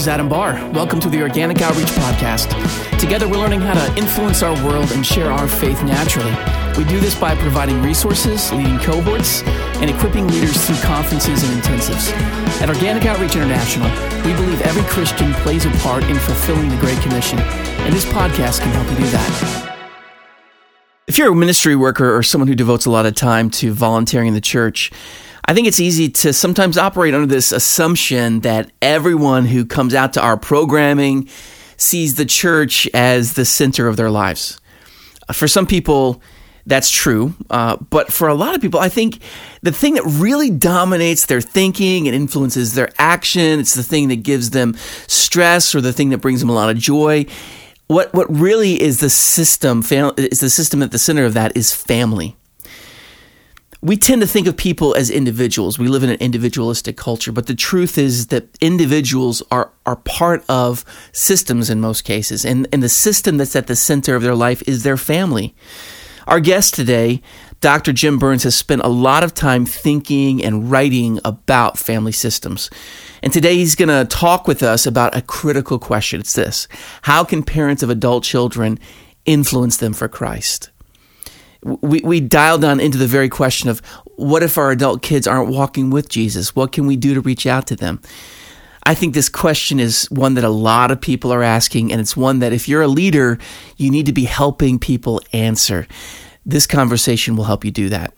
is Adam Barr. Welcome to the Organic Outreach Podcast. Together, we're learning how to influence our world and share our faith naturally. We do this by providing resources, leading cohorts, and equipping leaders through conferences and intensives. At Organic Outreach International, we believe every Christian plays a part in fulfilling the Great Commission, and this podcast can help you do that. If you're a ministry worker or someone who devotes a lot of time to volunteering in the church, I think it's easy to sometimes operate under this assumption that everyone who comes out to our programming sees the church as the center of their lives. For some people, that's true. But for a lot of people, I think the thing that really dominates their thinking and influences their action, it's the thing that gives them stress or the thing that brings them a lot of joy. What really is the system at the center of that is family. We tend to think of people as individuals. We live in an individualistic culture, but the truth is that individuals are part of systems in most cases, and the system that's at the center of their life is their family. Our guest today, Dr. Jim Burns, has spent a lot of time thinking and writing about family systems. And today he's going to talk with us about a critical question. It's this: how can parents of adult children influence them for Christ? We dial down into the very question of, what if our adult kids aren't walking with Jesus? What can we do to reach out to them? I think this question is one that a lot of people are asking, and it's one that if you're a leader, you need to be helping people answer. This conversation will help you do that.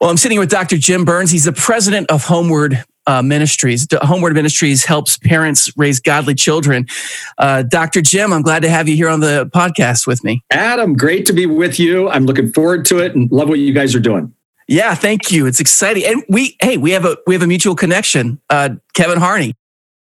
Well, I'm sitting here with Dr. Jim Burns. He's the president of HomeWord Ministries. HomeWord Ministries helps parents raise godly children. Dr. Jim, I'm glad to have you here on the podcast with me. Adam, great to be with you. I'm looking forward to it and love what you guys are doing. Yeah, thank you. It's exciting. And we have a mutual connection, Kevin Harney.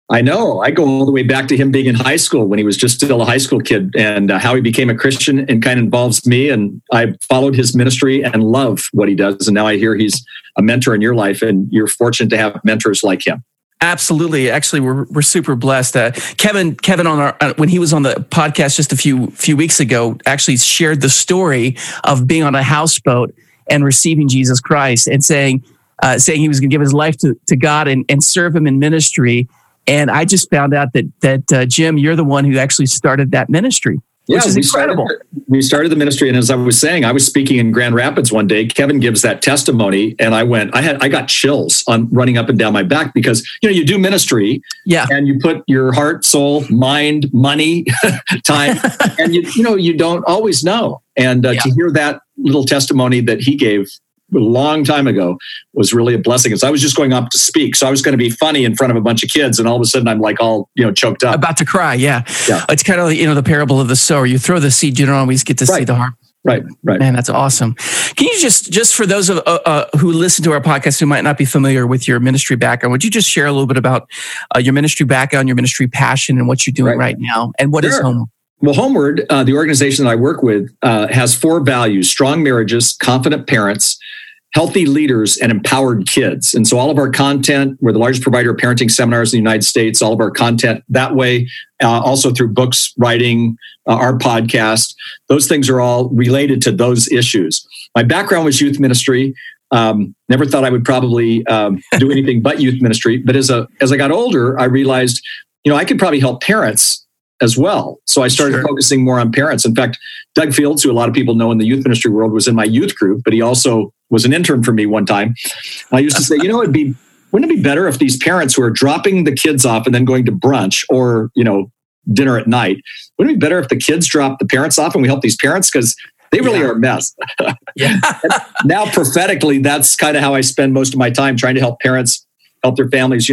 I know. I go all the way back to him being in high school when he was just still a high school kid, and how he became a Christian and kind of involves me. And I followed his ministry and love what he does. And now I hear he's a mentor in your life, and you're fortunate to have mentors like him. Absolutely. Actually, we're super blessed. Kevin, on our when he was on the podcast just a few weeks ago, actually shared the story of being on a houseboat and receiving Jesus Christ and saying he was going to give his life to God and serve him in ministry. And I just found out that Jim, you're the one who actually started that ministry, which is incredible. We started the ministry, and as I was saying, I was speaking in Grand Rapids one day. Kevin gives that testimony, and I got chills on running up and down my back because you do ministry, and you put your heart, soul, mind, money, time, and you don't always know. And to hear that little testimony that he gave a long time ago was really a blessing. Because I was just going up to speak, so I was going to be funny in front of a bunch of kids, and all of a sudden I'm like all choked up, about to cry. Yeah. It's kind of the parable of the sower. You throw the seed, you don't always get to see the harvest. Right. Man, that's awesome. Can you just for those of who listen to our podcast who might not be familiar with your ministry background, would you just share a little bit about your ministry background, your ministry passion, and what you're doing right now, and what is HomeWord? Well, HomeWord, the organization that I work with, has four values: strong marriages, confident parents, healthy leaders, and empowered kids. And so all of our content, we're the largest provider of parenting seminars in the United States, all of our content that way, also through books, writing, our podcast, those things are all related to those issues. My background was youth ministry. Never thought I would probably do anything but youth ministry. But as I got older, I realized, I could probably help parents as well. So I started focusing more on parents. In fact, Doug Fields, who a lot of people know in the youth ministry world, was in my youth group, but he also was an intern for me one time. I used to say, wouldn't it be better if these parents who are dropping the kids off and then going to brunch or, dinner at night, wouldn't it be better if the kids drop the parents off and we help these parents? Because they really are a mess. Now, prophetically, that's kind of how I spend most of my time, trying to help parents, help their families.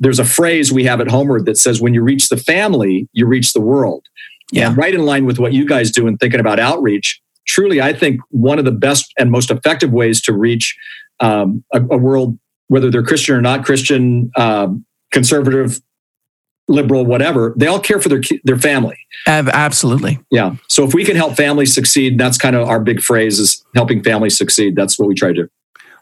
There's a phrase we have at HomeWord that says, when you reach the family, you reach the world. Yeah. And right in line with what you guys do in thinking about outreach, truly, I think one of the best and most effective ways to reach a world, whether they're Christian or not Christian, conservative, liberal, whatever, they all care for their family. Absolutely. Yeah. So if we can help families succeed, that's kind of our big phrase, is helping families succeed. That's what we try to do.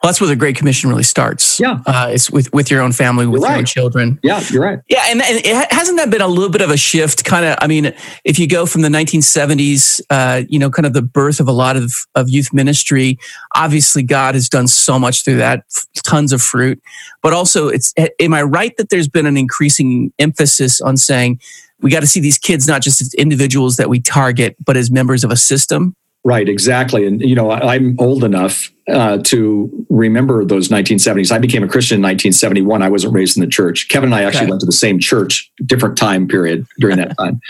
Well, that's where the Great Commission really starts. Yeah. It's with your own family, with your own children. Yeah, you're right. Yeah, and it, hasn't that been a little bit of a shift? Kind of, I mean, if you go from the 1970s, kind of the birth of a lot of youth ministry, obviously God has done so much through that, tons of fruit. But also, it's am I right that there's been an increasing emphasis on saying, we got to see these kids not just as individuals that we target, but as members of a system? Right, exactly. And, you know, I'm old enough to remember those 1970s. I became a Christian in 1971. I wasn't raised in the church. Kevin and I actually went to the same church, different time period during that time.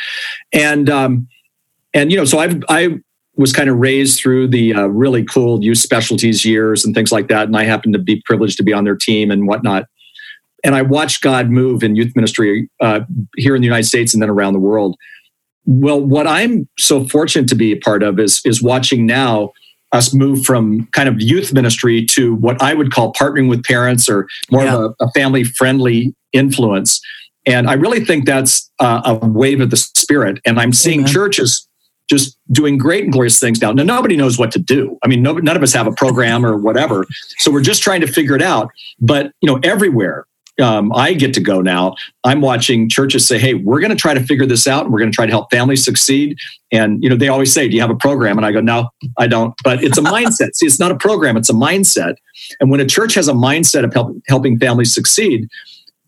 And you know, so I was kind of raised through the really cool Youth Specialties years and things like that. And I happened to be privileged to be on their team and whatnot. And I watched God move in youth ministry here in the United States and then around the world. Well, what I'm so fortunate to be a part of is watching now us move from kind of youth ministry to what I would call partnering with parents or more of a family-friendly influence. And I really think that's a wave of the Spirit. And I'm seeing churches just doing great and glorious things now. Now, nobody knows what to do. I mean, none of us have a program or whatever. So we're just trying to figure it out. But, you know, everywhere I get to go now, I'm watching churches say, hey, we're going to try to figure this out. And we're going to try to help families succeed. And, you know, they always say, do you have a program? And I go, no, I don't. But it's a mindset. See, it's not a program. It's a mindset. And when a church has a mindset of helping families succeed,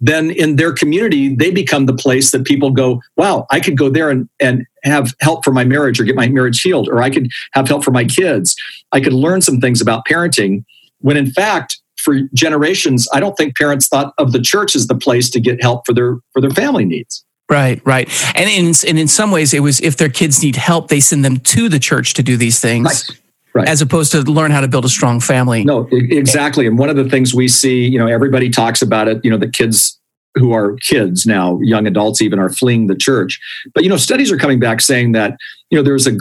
then in their community, they become the place that people go, wow, I could go there and have help for my marriage or get my marriage healed, or I could have help for my kids. I could learn some things about parenting when in fact, for generations, I don't think parents thought of the church as the place to get help for their family needs. Right, right. And in some ways, it was if their kids need help, they send them to the church to do these things, right. As opposed to learn how to build a strong family. No, exactly. And one of the things we see, you know, everybody talks about it, you know, the kids who are kids now, young adults even, are fleeing the church. But, you know, studies are coming back saying that, you know, there's a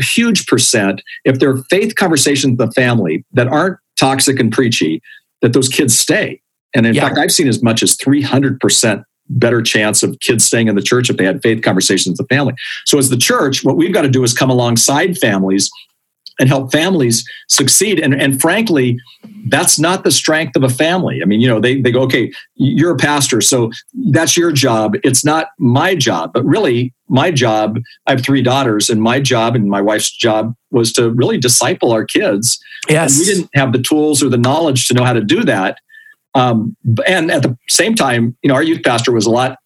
huge percent, if there are faith conversations with the family that aren't toxic and preachy, that those kids stay. And in fact, I've seen as much as 300% better chance of kids staying in the church if they had faith conversations with the family. So as the church, what we've got to do is come alongside families and help families succeed. And frankly, that's not the strength of a family. I mean, you know, they go, okay, you're a pastor, so that's your job. It's not my job. But really, my job, I have three daughters, and my job and my wife's job was to really disciple our kids. Yes. And we didn't have the tools or the knowledge to know how to do that. And at the same time, you know, our youth pastor was a lot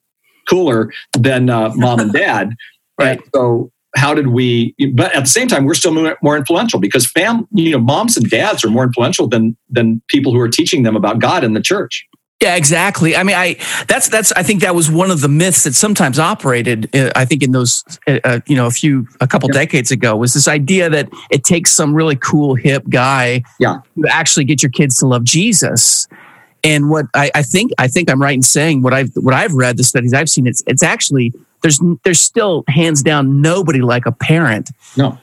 cooler than mom and dad. Right. And so how did we, but at the same time, we're still more influential because moms and dads are more influential than people who are teaching them about God in the church. Yeah, exactly. I mean, I think that was one of the myths that sometimes operated, I think, in those, a couple decades ago, was this idea that it takes some really cool, hip guy to actually get your kids to love Jesus. And what I think I'm right in saying, what I've read, the studies I've seen, it's actually, there's still hands down nobody like a parent. No.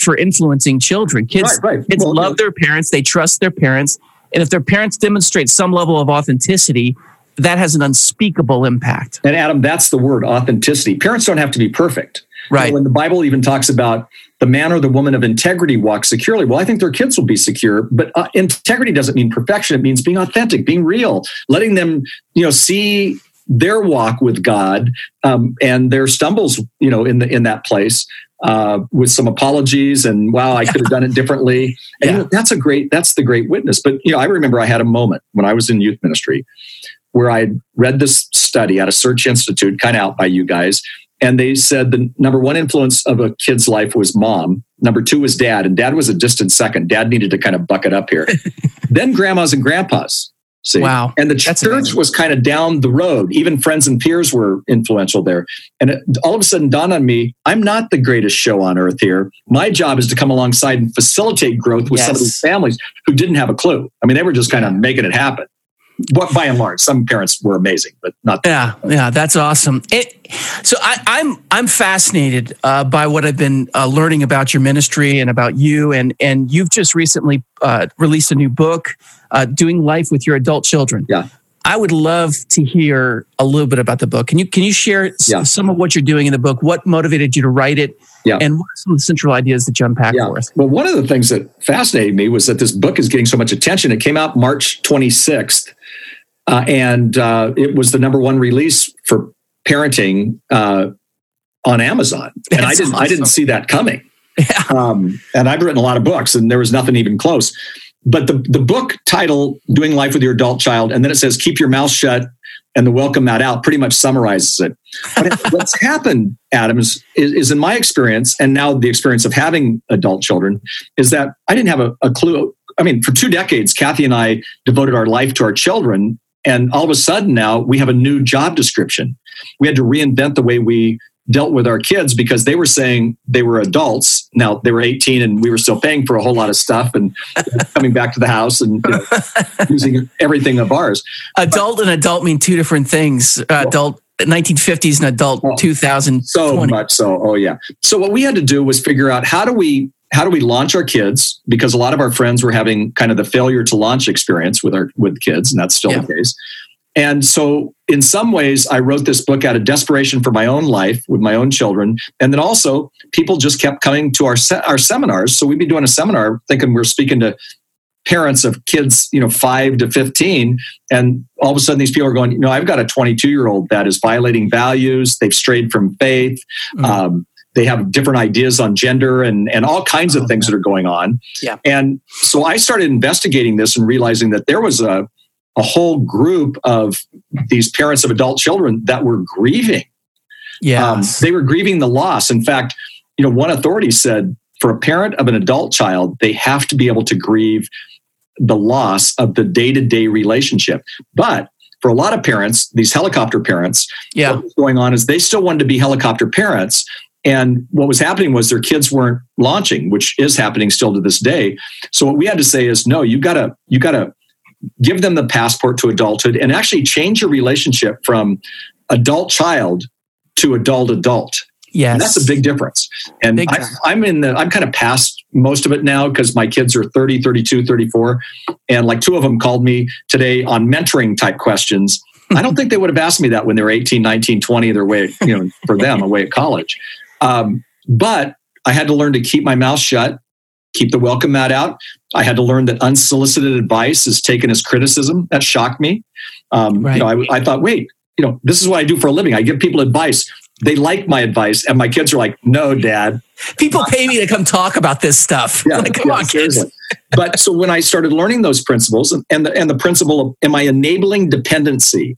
For influencing children, kids love their parents, they trust their parents. And if their parents demonstrate some level of authenticity, that has an unspeakable impact. And Adam, that's the word, authenticity. Parents don't have to be perfect. Right. You know, when the Bible even talks about the man or the woman of integrity walks securely, well, I think their kids will be secure. But integrity doesn't mean perfection. It means being authentic, being real, letting them, you know, see their walk with God and their stumbles, you know, in that place. With some apologies and wow, I could have done it differently. And you know, that's the great witness. But you know, I remember I had a moment when I was in youth ministry where I read this study at a Search Institute, kind of out by you guys. And they said the number one influence of a kid's life was mom. Number two was dad. And dad was a distant second. Dad needed to kind of buck it up here. Then grandmas and grandpas. See? Wow. And the church was kind of down the road. Even friends and peers were influential there. And it all of a sudden dawned on me, I'm not the greatest show on earth here. My job is to come alongside and facilitate growth with some of these families who didn't have a clue. I mean, they were just kind of making it happen. But by and large, some parents were amazing, but not. Yeah, that's awesome. So I'm fascinated by what I've been learning about your ministry and about you, and you've just recently released a new book, Doing Life with Your Adult Children. Yeah. I would love to hear a little bit about the book. Can you share some of what you're doing in the book? What motivated you to write it? Yeah. And what are some of the central ideas that you unpack for us? Well, one of the things that fascinated me was that this book is getting so much attention. It came out March 26th, and it was the #1 release for parenting on Amazon. And I didn't see that coming. Yeah. And I've written a lot of books, and there was nothing even close. But the book title, Doing Life with Your Adult Child, and then it says, Keep Your Mouth Shut and the Welcome Mat Ou, pretty much summarizes it. But what's happened, Adam, is in my experience, and now the experience of having adult children, is that I didn't have a clue. I mean, for 2 decades, Kathy and I devoted our life to our children. And all of a sudden now, we have a new job description. We had to reinvent the way we dealt with our kids, because they were saying they were adults. Now they were 18 and we were still paying for a whole lot of stuff and coming back to the house and using everything of ours. And adult mean two different things. Adult 1950s and adult 2020. So much so. Oh yeah. So what we had to do was figure out how do we launch our kids, because a lot of our friends were having kind of the failure to launch experience with kids, and that's still the case. And so in some ways, I wrote this book out of desperation for my own life with my own children. And then also, people just kept coming to our seminars. So we'd be doing a seminar thinking we're speaking to parents of kids, 5 to 15. And all of a sudden, these people are going, I've got a 22-year-old that is violating values. They've strayed from faith. Mm-hmm. They have different ideas on gender and all kinds of things that are going on. Yeah. And so I started investigating this and realizing that there was a whole group of these parents of adult children that were grieving. Yeah, they were grieving the loss. In fact, one authority said for a parent of an adult child, they have to be able to grieve the loss of the day-to-day relationship. But for a lot of parents, these helicopter parents, what was going on is they still wanted to be helicopter parents. And what was happening was their kids weren't launching, which is happening still to this day. So what we had to say is, no, you got to give them the passport to adulthood and actually change your relationship from adult child to adult. Yes. And that's a big difference. And I'm kind of past most of it now, because my kids are 30, 32, 34. And like 2 of them called me today on mentoring type questions. I don't think they would have asked me that when they were 18, 19, 20, their way, for them away at college. But I had to learn to keep my mouth shut, keep the welcome mat out. I had to learn that unsolicited advice is taken as criticism. That shocked me. I thought, this is what I do for a living. I give people advice. They like my advice. And my kids are like, no, Dad. People pay me to come talk about this stuff. Yeah, come on, kids. But so when I started learning those principles and the principle of, am I enabling dependency?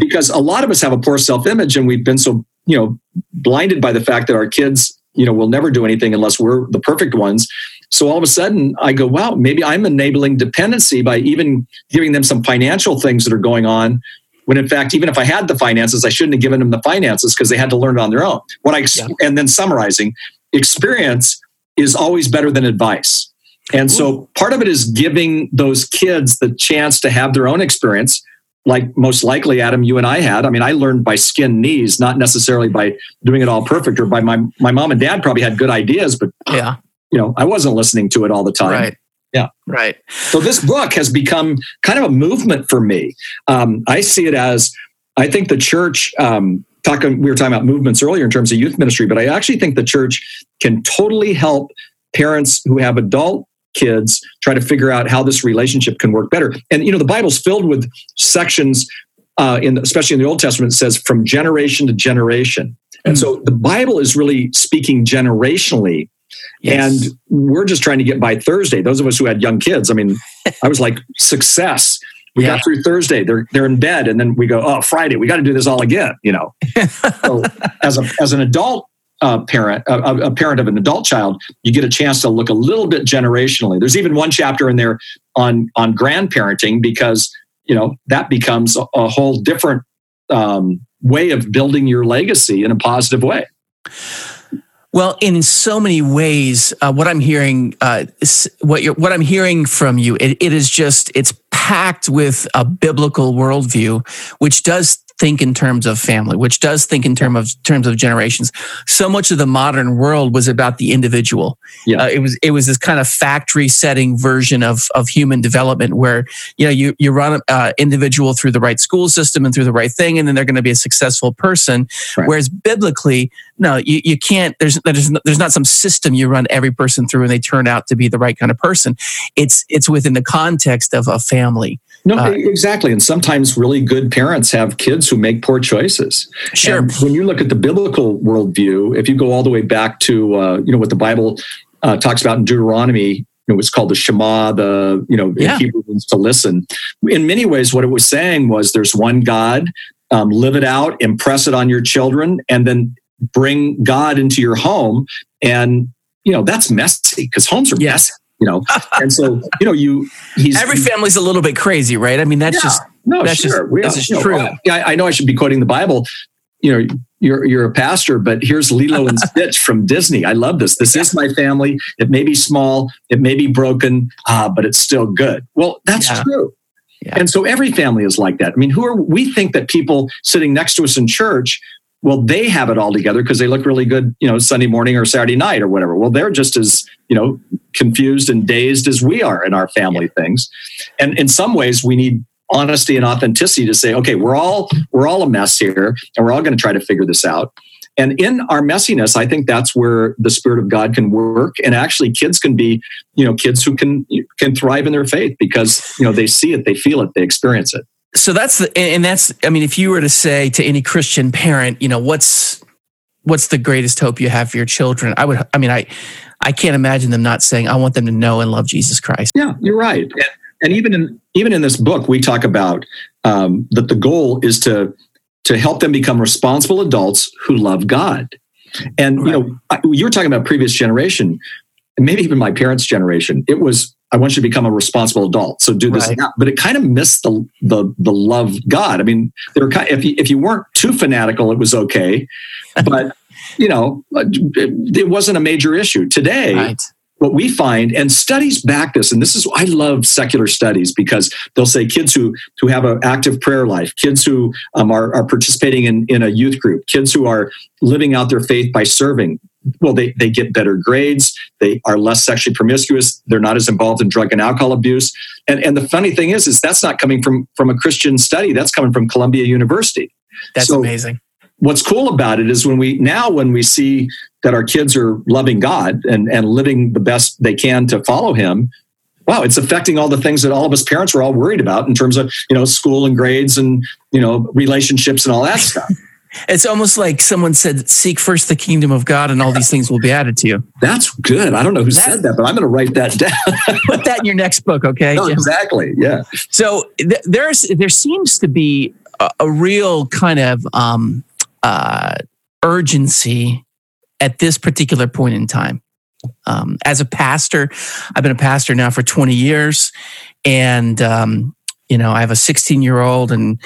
Because a lot of us have a poor self-image, and we've been so, blinded by the fact that our kids, will never do anything unless we're the perfect ones. So all of a sudden I go, wow, maybe I'm enabling dependency by even giving them some financial things that are going on. When in fact, even if I had the finances, I shouldn't have given them the finances, because they had to learn it on their own. And then summarizing, experience is always better than advice. And so part of it is giving those kids the chance to have their own experience. Like most likely, Adam, you and I had. I mean, I learned by skin knees, not necessarily by doing it all perfect, or by my mom and dad probably had good ideas, but I wasn't listening to it all the time. Right. Yeah. Right. So this book has become kind of a movement for me. I see it as, I think the church, we were talking about movements earlier in terms of youth ministry, but I actually think the church can totally help parents who have adult kids try to figure out how this relationship can work better. And the Bible's filled with sections, especially in the Old Testament, it says from generation to generation. And so the Bible is really speaking generationally. Yes. And we're just trying to get by Thursday. Those of us who had young kids, I mean, I was like, success. We got through Thursday. They're in bed, and then we go, Friday, we got to do this all again. So as an adult parent, a parent of an adult child, you get a chance to look a little bit generationally. There's even one chapter in there on grandparenting, because that becomes a whole different way of building your legacy in a positive way. Well, in so many ways, what I'm hearing from you, it is just, it's packed with a biblical worldview, which does think in terms of family, which does think in terms of generations. So much of the modern world was about the individual. Yeah. It was this kind of factory setting version of human development where, you know, you run an individual through the right school system and through the right thing, and then they're going to be a successful person. Right. Whereas biblically, no, you can't. There's not some system you run every person through and they turn out to be the right kind of person. It's within the context of a family. No, exactly. And sometimes really good parents have kids who make poor choices. Sure. And when you look at the biblical worldview, if you go all the way back to what the Bible talks about in Deuteronomy, it was called the Shema, in Hebrew means to listen. In many ways, what it was saying was there's one God, live it out, impress it on your children, and then bring God into your home. And, that's messy because homes are messy. And so, every family's a little bit crazy, right? I mean, that's true. I know I should be quoting the Bible. You're a pastor, but here's Lilo and Stitch from Disney. I love this. This is my family. It may be small, it may be broken, but it's still good. Well, that's true. Yeah. And so every family is like that. I mean, we think that people sitting next to us in church, well, they have it all together because they look really good, Sunday morning or Saturday night or whatever. Well, they're just as, confused and dazed as we are in our family things. And in some ways, we need honesty and authenticity to say, okay, we're all a mess here, and we're all going to try to figure this out. And in our messiness, I think that's where the Spirit of God can work. And actually, kids can be, kids who can thrive in their faith because, they see it, they feel it, they experience it. So if you were to say to any Christian parent, what's the greatest hope you have for your children? I can't imagine them not saying, I want them to know and love Jesus Christ. Yeah, you're right. And even in this book, we talk about that the goal is to help them become responsible adults who love God. And, you were talking about previous generation, maybe even my parents' generation. It was, I want you to become a responsible adult, so do this now. But it kind of missed the love God. I mean, there were if you weren't too fanatical, it was okay. But, it wasn't a major issue. Today, what we find, and studies back this, and this is, I love secular studies because they'll say kids who have an active prayer life, kids who are participating in a youth group, kids who are living out their faith by serving, well, they get better grades, they are less sexually promiscuous, they're not as involved in drug and alcohol abuse. And the funny thing is that's not coming from a Christian study, that's coming from Columbia University. That's amazing. What's cool about it is when we see that our kids are loving God and living the best they can to follow Him, wow, it's affecting all the things that all of us parents were all worried about in terms of, school and grades and, relationships and all that stuff. It's almost like someone said, seek first the kingdom of God and all these things will be added to you. That's good. I don't know who said that, but I'm going to write that down. Put that in your next book, okay? No, Jim? Exactly, yeah. So there seems to be a real kind of urgency at this particular point in time. As a pastor, I've been a pastor now for 20 years, and I have a 16-year-old and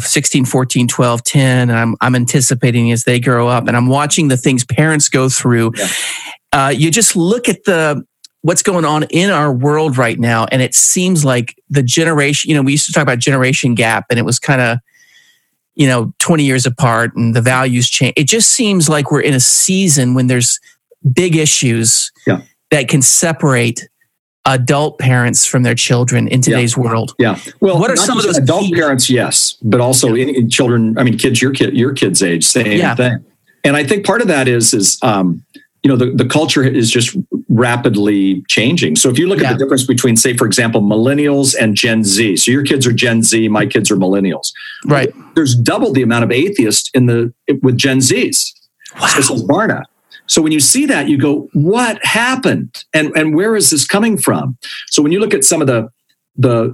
16, 14, 12, 10, and I'm anticipating as they grow up, and I'm watching the things parents go through. Yeah. You just look at what's going on in our world right now, and it seems like the generation, we used to talk about generation gap, and it was kind of, 20 years apart, and the values change. It just seems like we're in a season when there's big issues that can separate adult parents from their children in today's world. Yeah. Well, what are some of those adult parents? Yes, but also in children. I mean, kids your kids' age, same thing. And I think part of that is the culture is just rapidly changing. So if you look at the difference between, say, for example, millennials and Gen Z. So your kids are Gen Z, my kids are millennials. Right. There's double the amount of atheists with Gen Zs. Wow. This is Barna. So when you see that, you go, what happened? And where is this coming from? So when you look at some of the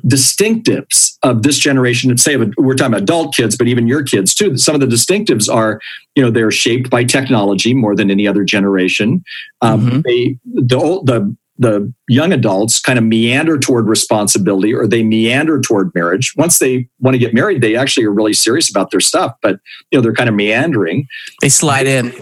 distinctives of this generation, and say we're talking about adult kids, but even your kids too, some of the distinctives are, they're shaped by technology more than any other generation. The young adults kind of meander toward responsibility, or they meander toward marriage. Once they want to get married, they actually are really serious about their stuff, but they're kind of meandering. They slide in.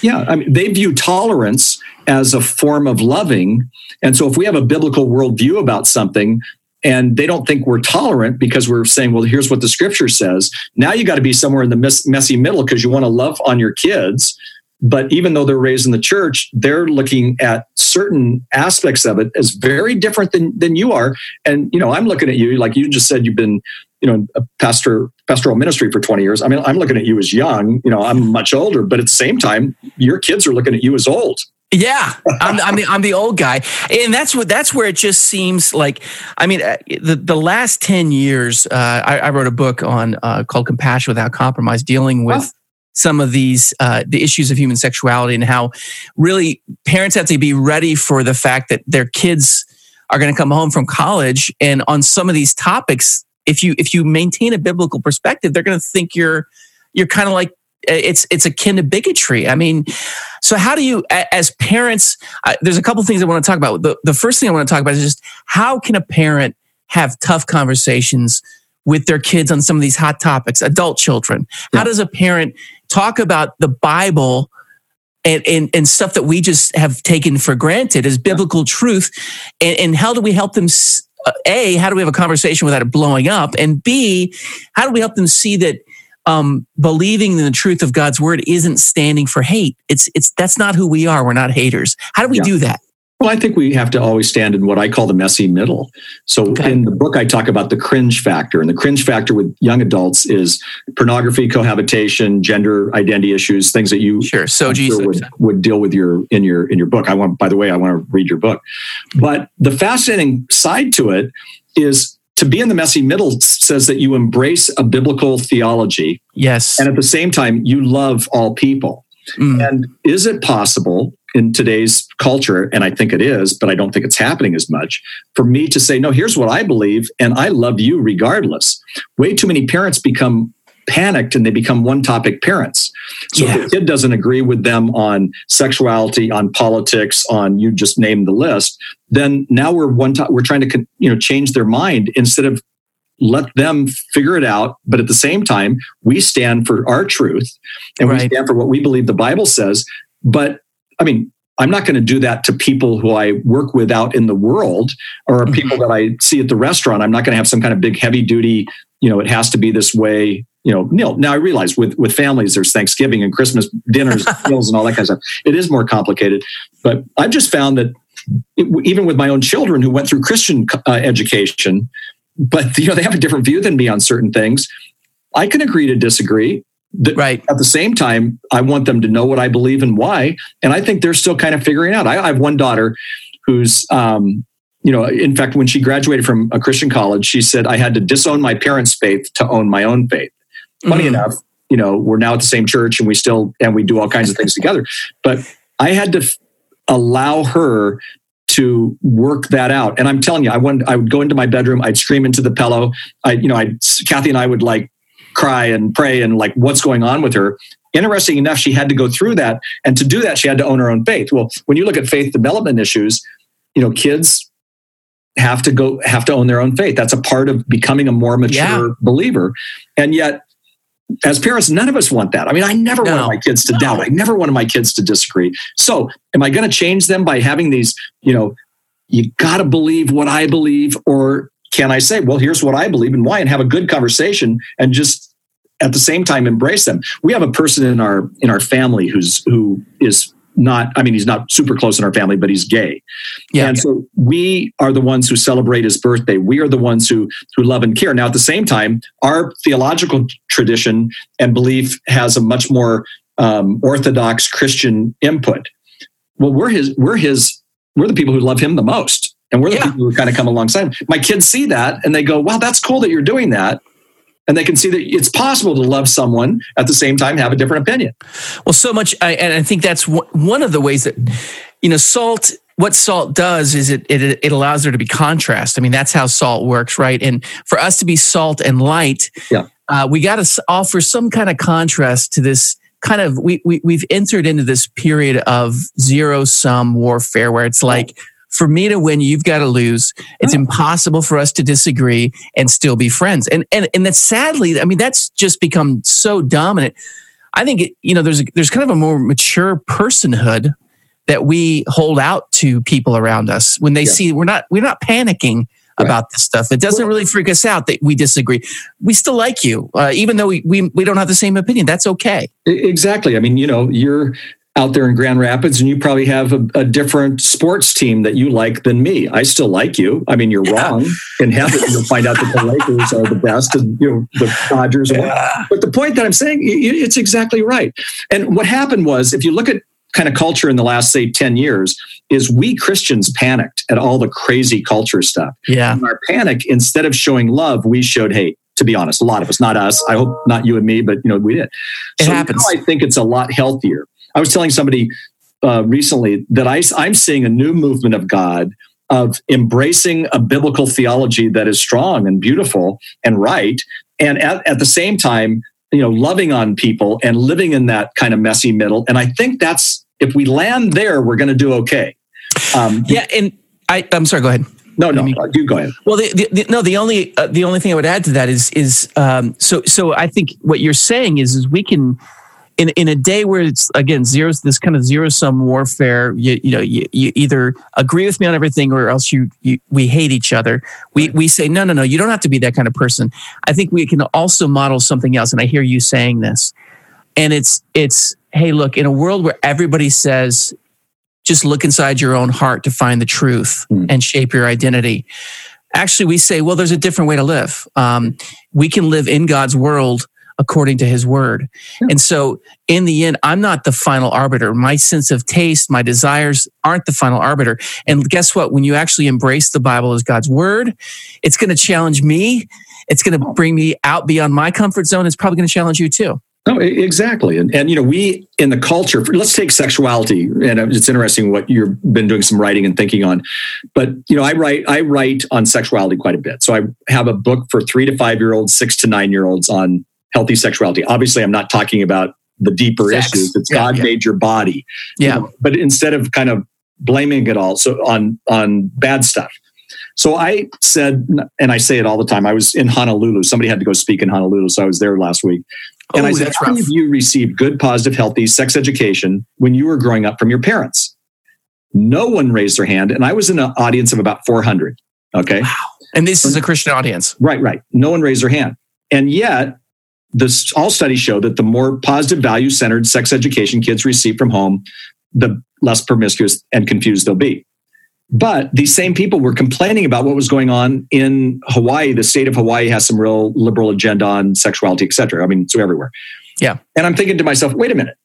Yeah, I mean, they view tolerance as a form of loving. And so if we have a biblical worldview about something, And they don't think we're tolerant because we're saying, well, here's what the scripture says. Now you got to be somewhere in the messy middle because you want to love on your kids. But even though they're raised in the church, they're looking at certain aspects of it as very different than you are. And, you know, I'm looking at you, like you just said, you've been, you know, a pastoral ministry for 20 years. I mean, I'm looking at you as young, you know, I'm much older, but at the same time, your kids are looking at you as old. Yeah, I'm the old guy, and that's where it just seems like, I mean, the last 10 years, I wrote a book on called Compassion Without Compromise, dealing with some of these the issues of human sexuality and how really parents have to be ready for the fact that their kids are going to come home from college, and on some of these topics, if you maintain a biblical perspective, they're going to think you're kind of like. It's akin to bigotry. I mean, so how do you, as parents, there's a couple things I want to talk about. The first thing I want to talk about is just how can a parent have tough conversations with their kids on some of these hot topics, adult children? Yeah. How does a parent talk about the Bible and stuff that we just have taken for granted as biblical truth? And how do we help them, A, how do we have a conversation without it blowing up? And B, how do we help them see that believing in the truth of God's word isn't standing for hate. It's that's not who we are. We're not haters. How do we do that? Well, I think we have to always stand in what I call the messy middle. So in the book, I talk about the cringe factor. And the cringe factor with young adults is pornography, cohabitation, gender identity issues, things that you would deal with in your book. By the way, I want to read your book. But the fascinating side to it is to be in the messy middle says that you embrace a biblical theology. Yes. And at the same time, you love all people. Mm. And is it possible in today's culture, and I think it is, but I don't think it's happening as much, for me to say, no, here's what I believe, and I love you regardless? Way too many parents become panicked and they become one-topic parents. So if the kid doesn't agree with them on sexuality, on politics, on you just name the list, then now we're trying to change their mind instead of let them figure it out. But at the same time, we stand for our truth and we stand for what we believe the Bible says. But I mean, I'm not going to do that to people who I work with out in the world or people that I see at the restaurant. I'm not going to have some kind of big heavy duty, it has to be this way. Now I realize with families, there's Thanksgiving and Christmas dinners, meals, and all that kind of stuff. It is more complicated, but I've just found that even with my own children who went through Christian education, but they have a different view than me on certain things. I can agree to disagree. At the same time, I want them to know what I believe and why. And I think they're still kind of figuring out. I have one daughter who's, in fact, when she graduated from a Christian college, she said, I had to disown my parents' faith to own my own faith. Funny enough, we're now at the same church and we do all kinds of things together. But I had to allow her to work that out. And I'm telling you, I would go into my bedroom, I'd scream into the pillow. Kathy and I would like cry and pray and like, what's going on with her? Interesting enough, she had to go through that. And to do that, she had to own her own faith. Well, when you look at faith development issues, kids have to own their own faith. That's a part of becoming a more mature believer. And yet, as parents, none of us want that. I mean, I never wanted my kids to doubt. I never wanted my kids to disagree. So am I going to change them by having these, you got to believe what I believe? Or can I say, well, here's what I believe and why, and have a good conversation and just at the same time embrace them? We have a person in our family who is not, I mean, he's not super close in our family, but he's gay. Yeah, and so we are the ones who celebrate his birthday. We are the ones who love and care. Now, at the same time, our theological tradition and belief has a much more orthodox Christian input. Well, we're the people who love him the most. And we're the people who kind of come alongside him. My kids see that and they go, wow, that's cool that you're doing that. And they can see that it's possible to love someone at the same time, have a different opinion. Well, so much. And I think that's one of the ways that, what salt does is it allows there to be contrast. I mean, that's how salt works, right? And for us to be salt and light, we got to offer some kind of contrast to this kind of, we've entered into this period of zero-sum warfare where it's like, for me to win, you've got to lose. It's impossible for us to disagree and still be friends. And that's sadly, I mean, that's just become so dominant. I think, there's kind of a more mature personhood that we hold out to people around us when they see we're not panicking about this stuff. It doesn't really freak us out that we disagree. We still like you, even though we don't have the same opinion. That's okay. Exactly. I mean, you know, you're out there in Grand Rapids and you probably have a different sports team that you like than me. I still like you. I mean, you're wrong. In heaven, you'll find out that the Lakers are the best and, you know, the Dodgers. Yeah. But the point that I'm saying, it's exactly right. And what happened was, if you look at kind of culture in the last, say, 10 years, is we Christians panicked at all the crazy culture stuff. Yeah. And our panic, instead of showing love, we showed hate, to be honest. A lot of us, not us. I hope not you and me, but, you know, we did. It happens. Now I think it's a lot healthier. I was telling somebody recently that I'm seeing a new movement of God of embracing a biblical theology that is strong and beautiful and right. And at the same time, you know, loving on people and living in that kind of messy middle. And I think that's, if we land there, we're going to do okay. I'm sorry, go ahead. No, you go ahead. Well, the only thing I would add to that is I think what you're saying is we can, in a day where it's, again, this kind of zero-sum warfare, you either agree with me on everything or else we hate each other. We say, no, you don't have to be that kind of person. I think we can also model something else. And I hear you saying this. And it's, hey, look, in a world where everybody says, just look inside your own heart to find the truth and shape your identity. Actually, we say, well, there's a different way to live. We can live in God's world according to his word. Yeah. And so in the end, I'm not the final arbiter. My sense of taste, my desires aren't the final arbiter. And guess what? When you actually embrace the Bible as God's word, it's going to challenge me. It's going to bring me out beyond my comfort zone. It's probably going to challenge you too. No, exactly. And you know, we in the culture, let's take sexuality, and it's interesting what you've been doing some writing and thinking on. But, you know, I write on sexuality quite a bit. So I have a book for 3 to 5 year olds, 6 to 9 year olds on healthy sexuality. Obviously, I'm not talking about the deeper issues. It's God made your body. Yeah. You know, but instead of kind of blaming it all on bad stuff. So I said, and I say it all the time, I was in Honolulu. Somebody had to go speak in Honolulu. So I was there last week. And I said, how many of you received good, positive, healthy sex education when you were growing up from your parents? No one raised their hand. And I was in an audience of about 400. Okay. Wow. And this is a Christian audience. Right. No one raised their hand. And yet, all studies show that the more positive, value-centered sex education kids receive from home, the less promiscuous and confused they'll be. But these same people were complaining about what was going on in Hawaii. The state of Hawaii has some real liberal agenda on sexuality, et cetera. I mean, it's everywhere. Yeah. And I'm thinking to myself, wait a minute.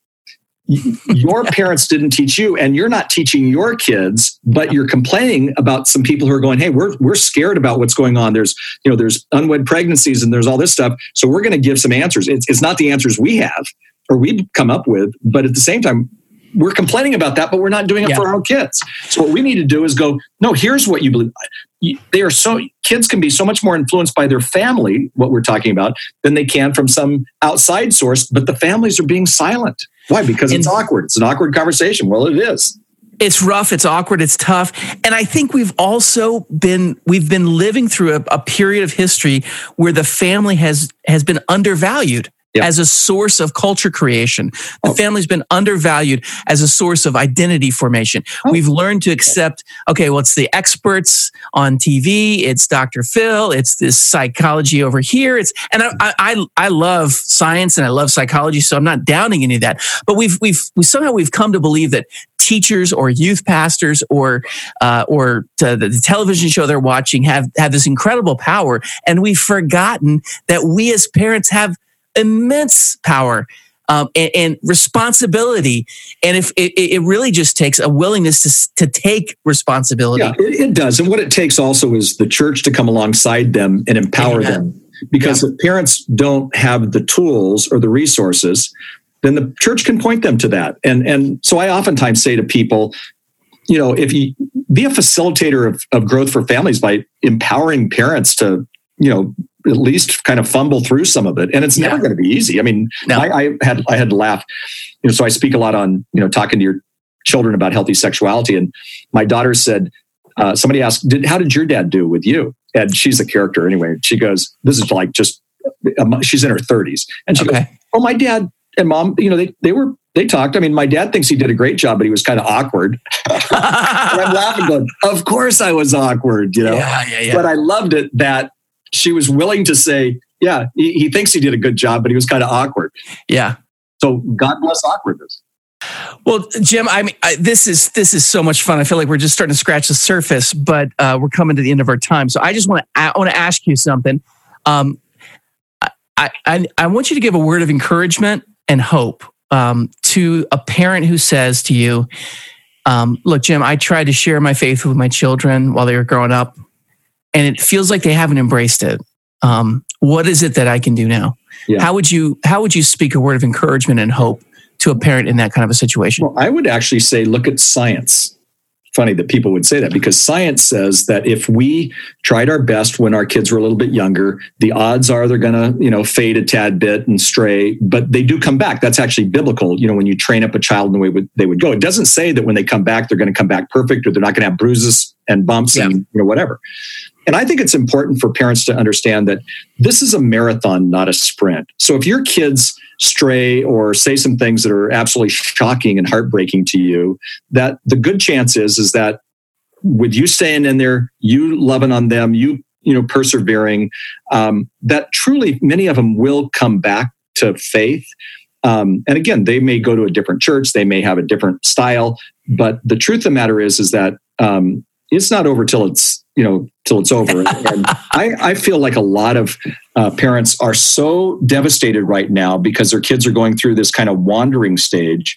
Your parents didn't teach you, and you're not teaching your kids, but you're complaining about some people who are going, hey, we're scared about what's going on. There's, you know, there's unwed pregnancies and there's all this stuff. So we're going to give some answers. It's not the answers we have or we come up with, but at the same time, we're complaining about that, but we're not doing it for our own kids. So what we need to do is go, no, here's what you believe. Kids can be so much more influenced by their family, what we're talking about, than they can from some outside source, but the families are being silent. Why? Because it's awkward. It's an awkward conversation. Well, it is. It's rough. It's awkward. It's tough. And I think we've also been living through a period of history where the family has been undervalued. Yep. As a source of culture creation. The family's been undervalued as a source of identity formation. We've learned to accept, okay, well, it's the experts on TV, it's Dr. Phil, it's this psychology over here. I love science and I love psychology, so I'm not downing any of that. But we've come to believe that teachers or youth pastors or the television show they're watching have this incredible power, and we've forgotten that we as parents have immense power and responsibility, and if it really just takes a willingness to take responsibility. Yeah, it does, and what it takes also is the church to come alongside them and empower them. Because if parents don't have the tools or the resources, then the church can point them to that. And so I oftentimes say to people, you know, if you be a facilitator of growth for families by empowering parents to, you know, at least kind of fumble through some of it. And it's never going to be easy. I mean, no. I had to laugh. You know, so I speak a lot on, you know, talking to your children about healthy sexuality. And my daughter said, somebody asked, how did your dad do with you? And she's a character anyway. She goes, this is like she's in her 30s. And she goes, oh, my dad and mom, you know, they were They talked. I mean, my dad thinks he did a great job, but he was kind of awkward. And I'm laughing going, of course I was awkward, you know? Yeah. But I loved it that she was willing to say, yeah, he thinks he did a good job, but he was kind of awkward. Yeah. So God bless awkwardness. Well, Jim, I mean, this is so much fun. I feel like we're just starting to scratch the surface, but we're coming to the end of our time. So I just want to ask you something. I want you to give a word of encouragement and hope to a parent who says to you, look, Jim, I tried to share my faith with my children while they were growing up, and it feels like they haven't embraced it. What is it that I can do now? Yeah. How would you speak a word of encouragement and hope to a parent in that kind of a situation? Well, I would actually say, look at science. Funny that people would say that, because science says that if we tried our best when our kids were a little bit younger, the odds are they're going to, fade a tad bit and stray, but they do come back. That's actually biblical. When you train up a child in the way they would go, it doesn't say that when they come back, they're going to come back perfect, or they're not going to have bruises and bumps and whatever. And I think it's important for parents to understand that this is a marathon, not a sprint. So if your kids stray or say some things that are absolutely shocking and heartbreaking to you, that the good chance is that with you staying in there, you loving on them, you persevering, that truly many of them will come back to faith. And again, they may go to a different church, they may have a different style, but the truth of the matter is that it's not over till it's over. And I feel like a lot of parents are so devastated right now because their kids are going through this kind of wandering stage.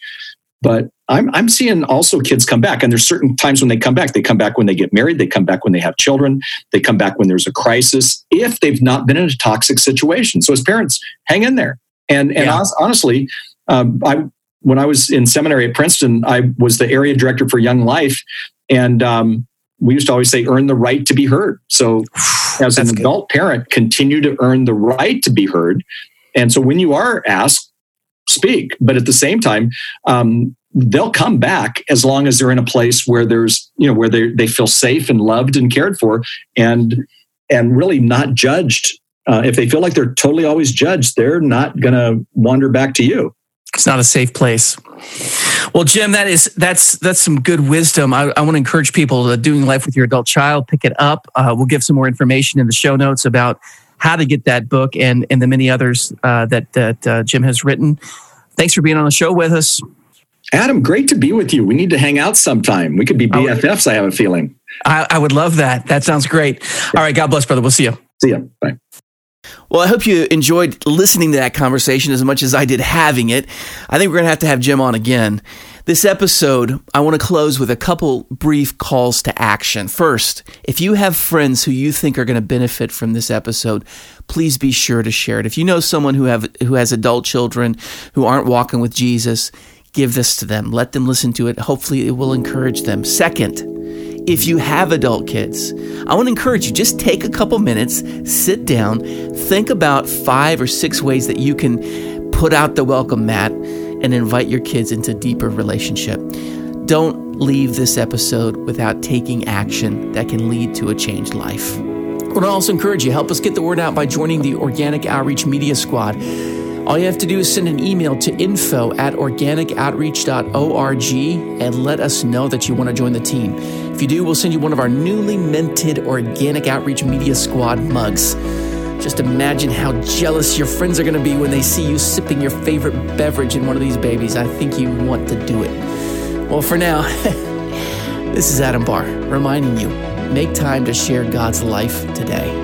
But I'm seeing also kids come back, and there's certain times when they come back. They come back when they get married. They come back when they have children. They come back when there's a crisis, if they've not been in a toxic situation. So as parents, hang in there. And honestly, when I was in seminary at Princeton, I was the area director for Young Life, and we used to always say, earn the right to be heard. So as an adult parent, continue to earn the right to be heard. And so when you are asked, speak. But at the same time, they'll come back as long as they're in a place where there's, where they feel safe and loved and cared for, and really not judged. If they feel like they're totally always judged, they're not going to wander back to you. It's not a safe place. Well, Jim, that's some good wisdom. I want to encourage people to Doing Life with Your Adult Child. Pick it up. We'll give some more information in the show notes about how to get that book and the many others that Jim has written. Thanks for being on the show with us. Adam, great to be with you. We need to hang out sometime. We could be BFFs, I have a feeling. I would love that. That sounds great. All right. God bless, brother. We'll see you. See you. Bye. Well, I hope you enjoyed listening to that conversation as much as I did having it. I think we're going to have Jim on again. This episode, I want to close with a couple brief calls to action. First, if you have friends who you think are going to benefit from this episode, please be sure to share it. If you know someone who has adult children who aren't walking with Jesus, give this to them. Let them listen to it. Hopefully, it will encourage them. Second, if you have adult kids, I want to encourage you, just take a couple minutes, sit down, think about 5 or 6 ways that you can put out the welcome mat and invite your kids into deeper relationship. Don't leave this episode without taking action that can lead to a changed life. I want to also encourage you, help us get the word out by joining the Organic Outreach Media Squad. All you have to do is send an email to info@organicoutreach.org and let us know that you want to join the team. If you do, we'll send you one of our newly minted Organic Outreach Media Squad mugs. Just imagine how jealous your friends are going to be when they see you sipping your favorite beverage in one of these babies. I think you want to do it. Well, for now, this is Adam Barr reminding you, make time to share God's life today.